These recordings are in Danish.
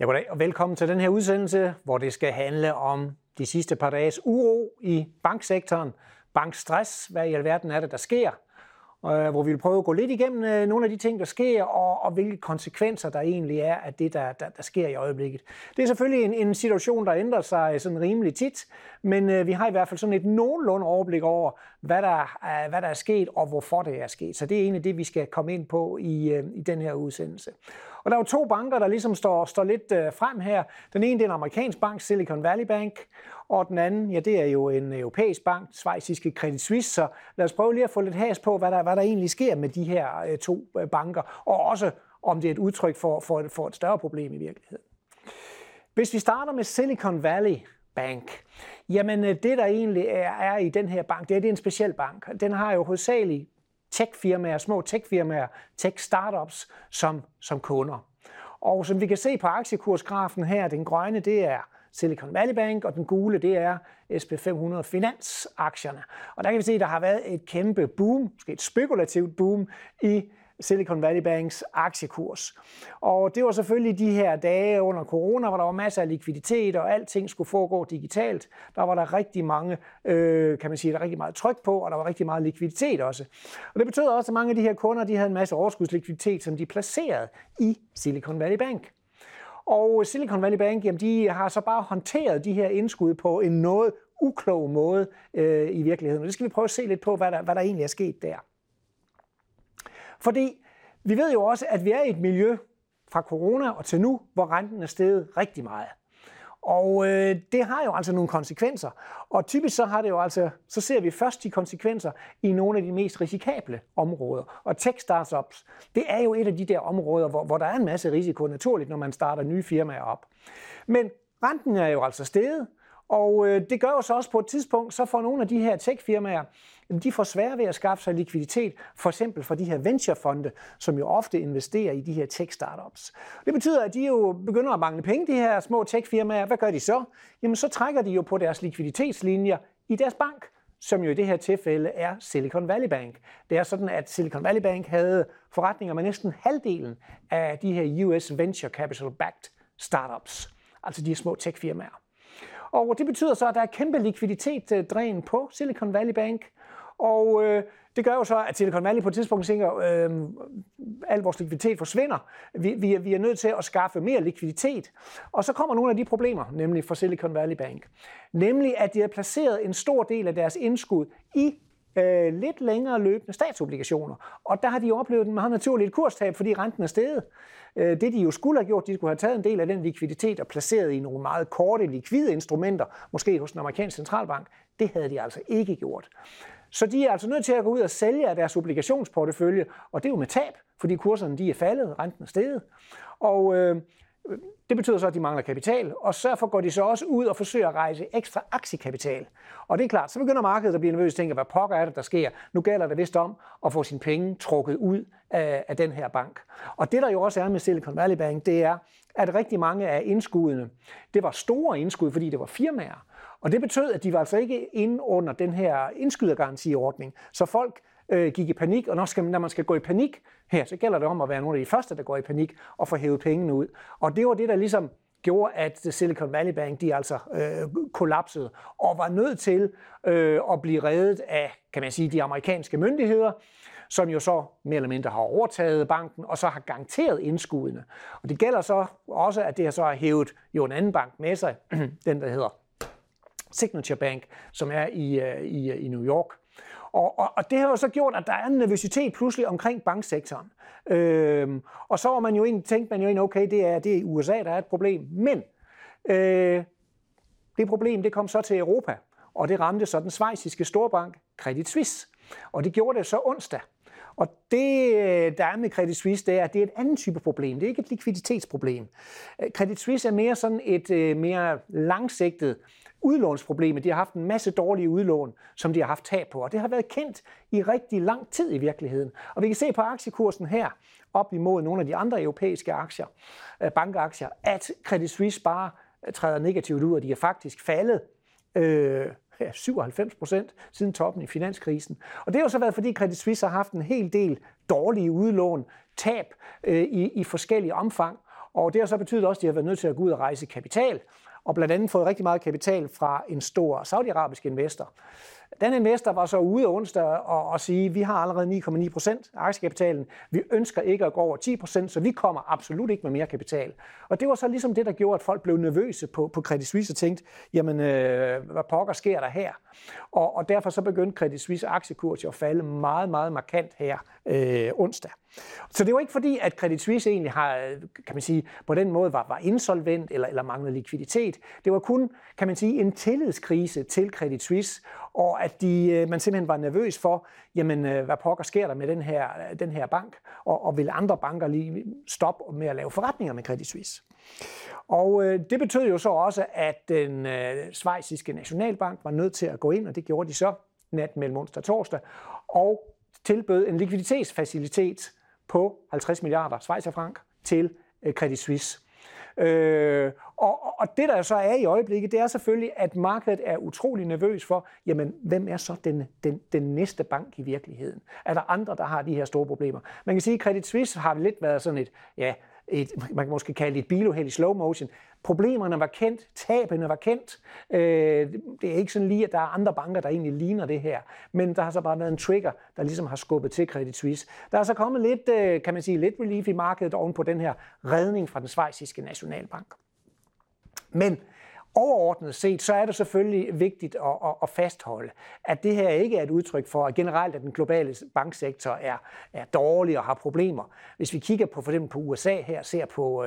Ja, goddag og velkommen til den her udsendelse, hvor det skal handle om de sidste par dages uro i banksektoren, bankstress, hvad i alverden er det, der sker, hvor vi vil prøve at gå lidt igennem nogle af de ting, der sker, og hvilke konsekvenser der egentlig er af det, der sker i øjeblikket. Det er selvfølgelig en situation, der ændrer sig sådan rimelig tit, men vi har i hvert fald sådan et nogenlunde overblik over, hvad der er sket og hvorfor det er sket. Så det er egentlig det, vi skal komme ind på i den her udsendelse. Og der er jo to banker, der ligesom står lidt frem her. Den ene, det er en amerikansk bank, Silicon Valley Bank, og den anden, ja, det er jo en europæisk bank, schweiziske Credit Suisse. Så lad os prøve lige at få lidt has på, hvad der egentlig sker med de her to banker, og også om det er et udtryk for et større problem i virkeligheden. Hvis vi starter med Silicon Valley Bank, jamen det, der egentlig er i den her bank, det er en speciel bank. Den har jo hovedsageligt tech-firmaer, små tech-firmaer, tech-startups som kunder. Og som vi kan se på aktiekursgrafen her, den grønne, det er Silicon Valley Bank, og den gule, det er S&P 500 finansaktierne. Og der kan vi se, at der har været et kæmpe boom, måske et spekulativt boom, i Silicon Valley Banks aktiekurs. Og det var selvfølgelig de her dage under corona, hvor der var masser af likviditet, og alting skulle foregå digitalt. Der var der rigtig mange, der var rigtig meget tryk på, og der var rigtig meget likviditet også. Og det betød også, at mange af de her kunder, de havde en masse overskudslikviditet, som de placerede i Silicon Valley Bank. Og Silicon Valley Bank, jamen, de har så bare håndteret de her indskud på en noget uklog måde i virkeligheden. Og det skal vi prøve at se lidt på, hvad der egentlig er sket der. Fordi vi ved jo også, at vi er i et miljø fra corona og til nu, hvor renten er steget rigtig meget. Og det har jo altså nogle konsekvenser. Og typisk så ser vi først de konsekvenser i nogle af de mest risikable områder. Og tech-startups, det er jo et af de der områder, hvor der er en masse risiko naturligt, når man starter nye firmaer op. Men renten er jo altså steget, og det gør jo så også på et tidspunkt, så får nogle af de her tech-firmaer, de får svære ved at skaffe sig likviditet, for eksempel fra de her venturefonde, som jo ofte investerer i de her tech-startups. Det betyder, at de jo begynder at mangle penge, de her små tech-firmaer. Hvad gør de så? Jamen så trækker de jo på deres likviditetslinjer i deres bank, som jo i det her tilfælde er Silicon Valley Bank. Det er sådan, at Silicon Valley Bank havde forretninger med næsten halvdelen af de her US Venture Capital-backed startups, altså de små tech-firmaer. Og det betyder så, at der er kæmpe likviditetsdræn på Silicon Valley Bank. Og det gør jo så, at Silicon Valley på et tidspunkt tænker, al vores likviditet forsvinder. Vi er nødt til at skaffe mere likviditet. Og så kommer nogle af de problemer, nemlig for Silicon Valley Bank. Nemlig, at de har placeret en stor del af deres indskud i lidt længere løbende statsobligationer. Og der har de oplevet en meget naturligt kurstab, fordi renten er steget. Det de jo skulle have gjort, de skulle have taget en del af den likviditet og placeret i nogle meget korte likvide instrumenter, måske hos den amerikanske centralbank. Det havde de altså ikke gjort. Så de er altså nødt til at gå ud og sælge af deres obligationsportefølje, og det er jo med tab, fordi kurserne de er faldet, renten er steget. Og det betyder så, at de mangler kapital, og så går de så også ud og forsøger at rejse ekstra aktiekapital. Og det er klart, så begynder markedet at blive nervøs og tænker, hvad pokker er det, der sker? Nu gælder det vist om at få sine penge trukket ud af den her bank. Og det, der jo også er med Silicon Valley Bank, det er, at rigtig mange af indskuddene, det var store indskud, fordi det var firmaer. Og det betød, at de var altså ikke inde under den her indskydergarantiordning, så folk gik i panik, og når man skal gå i panik her, så gælder det om at være nogle af de første, der går i panik og får hævet pengene ud. Og det var det, der ligesom gjorde, at Silicon Valley Bank, de altså kollapsede og var nødt til at blive reddet af, kan man sige, de amerikanske myndigheder, som jo så mere eller mindre har overtaget banken og så har garanteret indskuddene. Og det gælder så også, at det har så hævet jo en anden bank med sig, den der hedder Signature Bank, som er i New York. Og det har jo så gjort, at der er en nervøsitet pludselig omkring banksektoren. Og så tænkte man jo, okay, det er i USA, der er et problem. Men det problem, det kom så til Europa, og det ramte så den schweiziske storbank Credit Suisse. Og det gjorde det så onsdag. Og det, der er med Credit Suisse, det er et andet type problem. Det er ikke et likviditetsproblem. Credit Suisse er mere sådan et mere langsigtet udlånsproblemet. De har haft en masse dårlige udlån, som de har haft tab på, og det har været kendt i rigtig lang tid i virkeligheden. Og vi kan se på aktiekursen her, op imod nogle af de andre europæiske aktier, bankaktier, at Credit Suisse bare træder negativt ud, og de er faktisk faldet 97% siden toppen i finanskrisen. Og det har jo så været, fordi Credit Suisse har haft en hel del dårlige udlån, tab i forskellige omfang, Og det har så betydet også, at de har været nødt til at gå ud og rejse kapital, og blandt andet fået rigtig meget kapital fra en stor saudiarabisk investor. Den investor var så ude onsdag og sige, at vi har allerede 9,9% af aktiekapitalen. Vi ønsker ikke at gå over 10%, så vi kommer absolut ikke med mere kapital. Og det var så ligesom det, der gjorde, at folk blev nervøse på Credit Suisse og tænkte, jamen, hvad pokker sker der her? Og derfor så begyndte Credit Suisse aktiekurs at falde meget, meget markant her onsdag. Så det var ikke fordi, at Credit Suisse egentlig har, kan man sige, på den måde var insolvent eller manglede likviditet. Det var kun, kan man sige, en tillidskrise til Credit Suisse, og at man simpelthen var nervøs for, jamen, hvad pokker sker der med den her bank, og vil andre banker lige stoppe med at lave forretninger med Credit Suisse? Og det betød jo så også, at den schweiziske nationalbank var nødt til at gå ind, og det gjorde de så nat mellem onsdag og torsdag, og tilbød en likviditetsfacilitet på 50 milliarder schweizerfranc til Credit Suisse. Og det, der så er i øjeblikket, det er selvfølgelig, at markedet er utrolig nervøs for, jamen, hvem er så den næste bank i virkeligheden? Er der andre, der har de her store problemer? Man kan sige, at Credit Suisse har lidt været sådan et man kan måske kalde det et biluheld i slow motion. Problemerne var kendt, tabene var kendt. Det er ikke sådan lige, at der er andre banker, der egentlig ligner det her. Men der har så bare været en trigger, der ligesom har skubbet til Credit Suisse. Der er så kommet lidt, kan man sige, lidt relief i markedet oven på den her redning fra den schweiziske nationalbank. Men overordnet set, så er det selvfølgelig vigtigt at fastholde, at det her ikke er et udtryk for, at generelt at den globale banksektor er dårlig og har problemer. Hvis vi kigger på for eksempel på USA her, ser på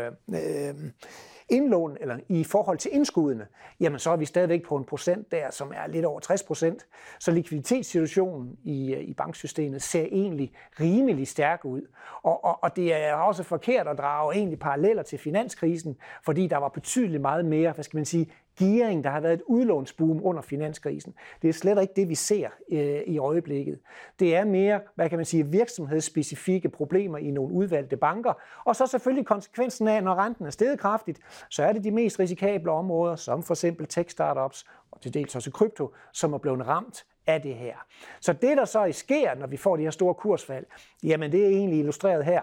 indlån eller i forhold til indskuddene, jamen så er vi stadigvæk på en procent der, som er lidt over 60%. Så likviditetssituationen i banksystemet ser egentlig rimelig stærk ud. Og det er også forkert at drage egentlig paralleller til finanskrisen, fordi der var betydeligt meget mere, hvad skal man sige, gearing, der har været et udlånsboom under finanskrisen. Det er slet ikke det, vi ser i øjeblikket. Det er mere, hvad kan man sige, virksomhedsspecifikke problemer i nogle udvalgte banker. Og så selvfølgelig konsekvensen af, når renten er steget kraftigt, så er det de mest risikable områder, som for eksempel tech-startups og til dels også krypto, som er blevet ramt af det her. Så det, der så sker, når vi får de her store kursfald, jamen det er egentlig illustreret her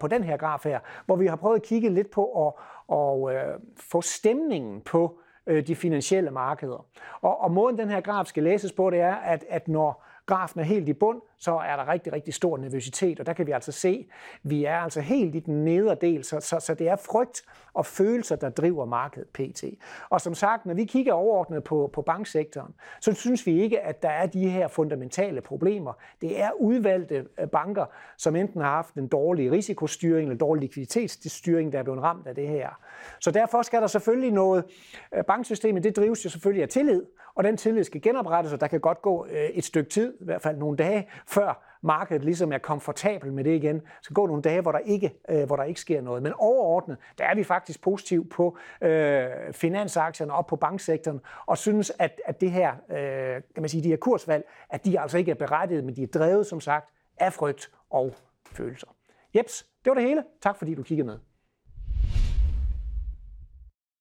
på den her graf her, hvor vi har prøvet at kigge lidt på at få stemningen på de finansielle markeder. Og måden den her graf skal læses på, det er, at når grafen er helt i bund, så er der rigtig, rigtig stor nervøsitet, og der kan vi altså se, vi er altså helt i den nederdel, så det er frygt og følelser, der driver markedet pt. Og som sagt, når vi kigger overordnet på banksektoren, så synes vi ikke, at der er de her fundamentale problemer. Det er udvalgte banker, som enten har haft en dårlig risikostyring eller dårlig likviditetsstyring, der er blevet ramt af det her. Så derfor skal der selvfølgelig noget. Banksystemet, det drives jo selvfølgelig af tillid, og den tillid skal genoprettes, og der kan godt gå et stykke tid, i hvert fald nogle dage, før markedet ligesom er komfortabel med det igen. Så går nogle dage, hvor der ikke sker noget. Men overordnet, der er vi faktisk positivt på finansaktierne og på banksektoren, og synes, at det her, kan man sige, de her kursvalg, at de altså ikke er berettiget, men de er drevet, som sagt, af frygt og følelser. Jeps, det var det hele. Tak fordi du kiggede med.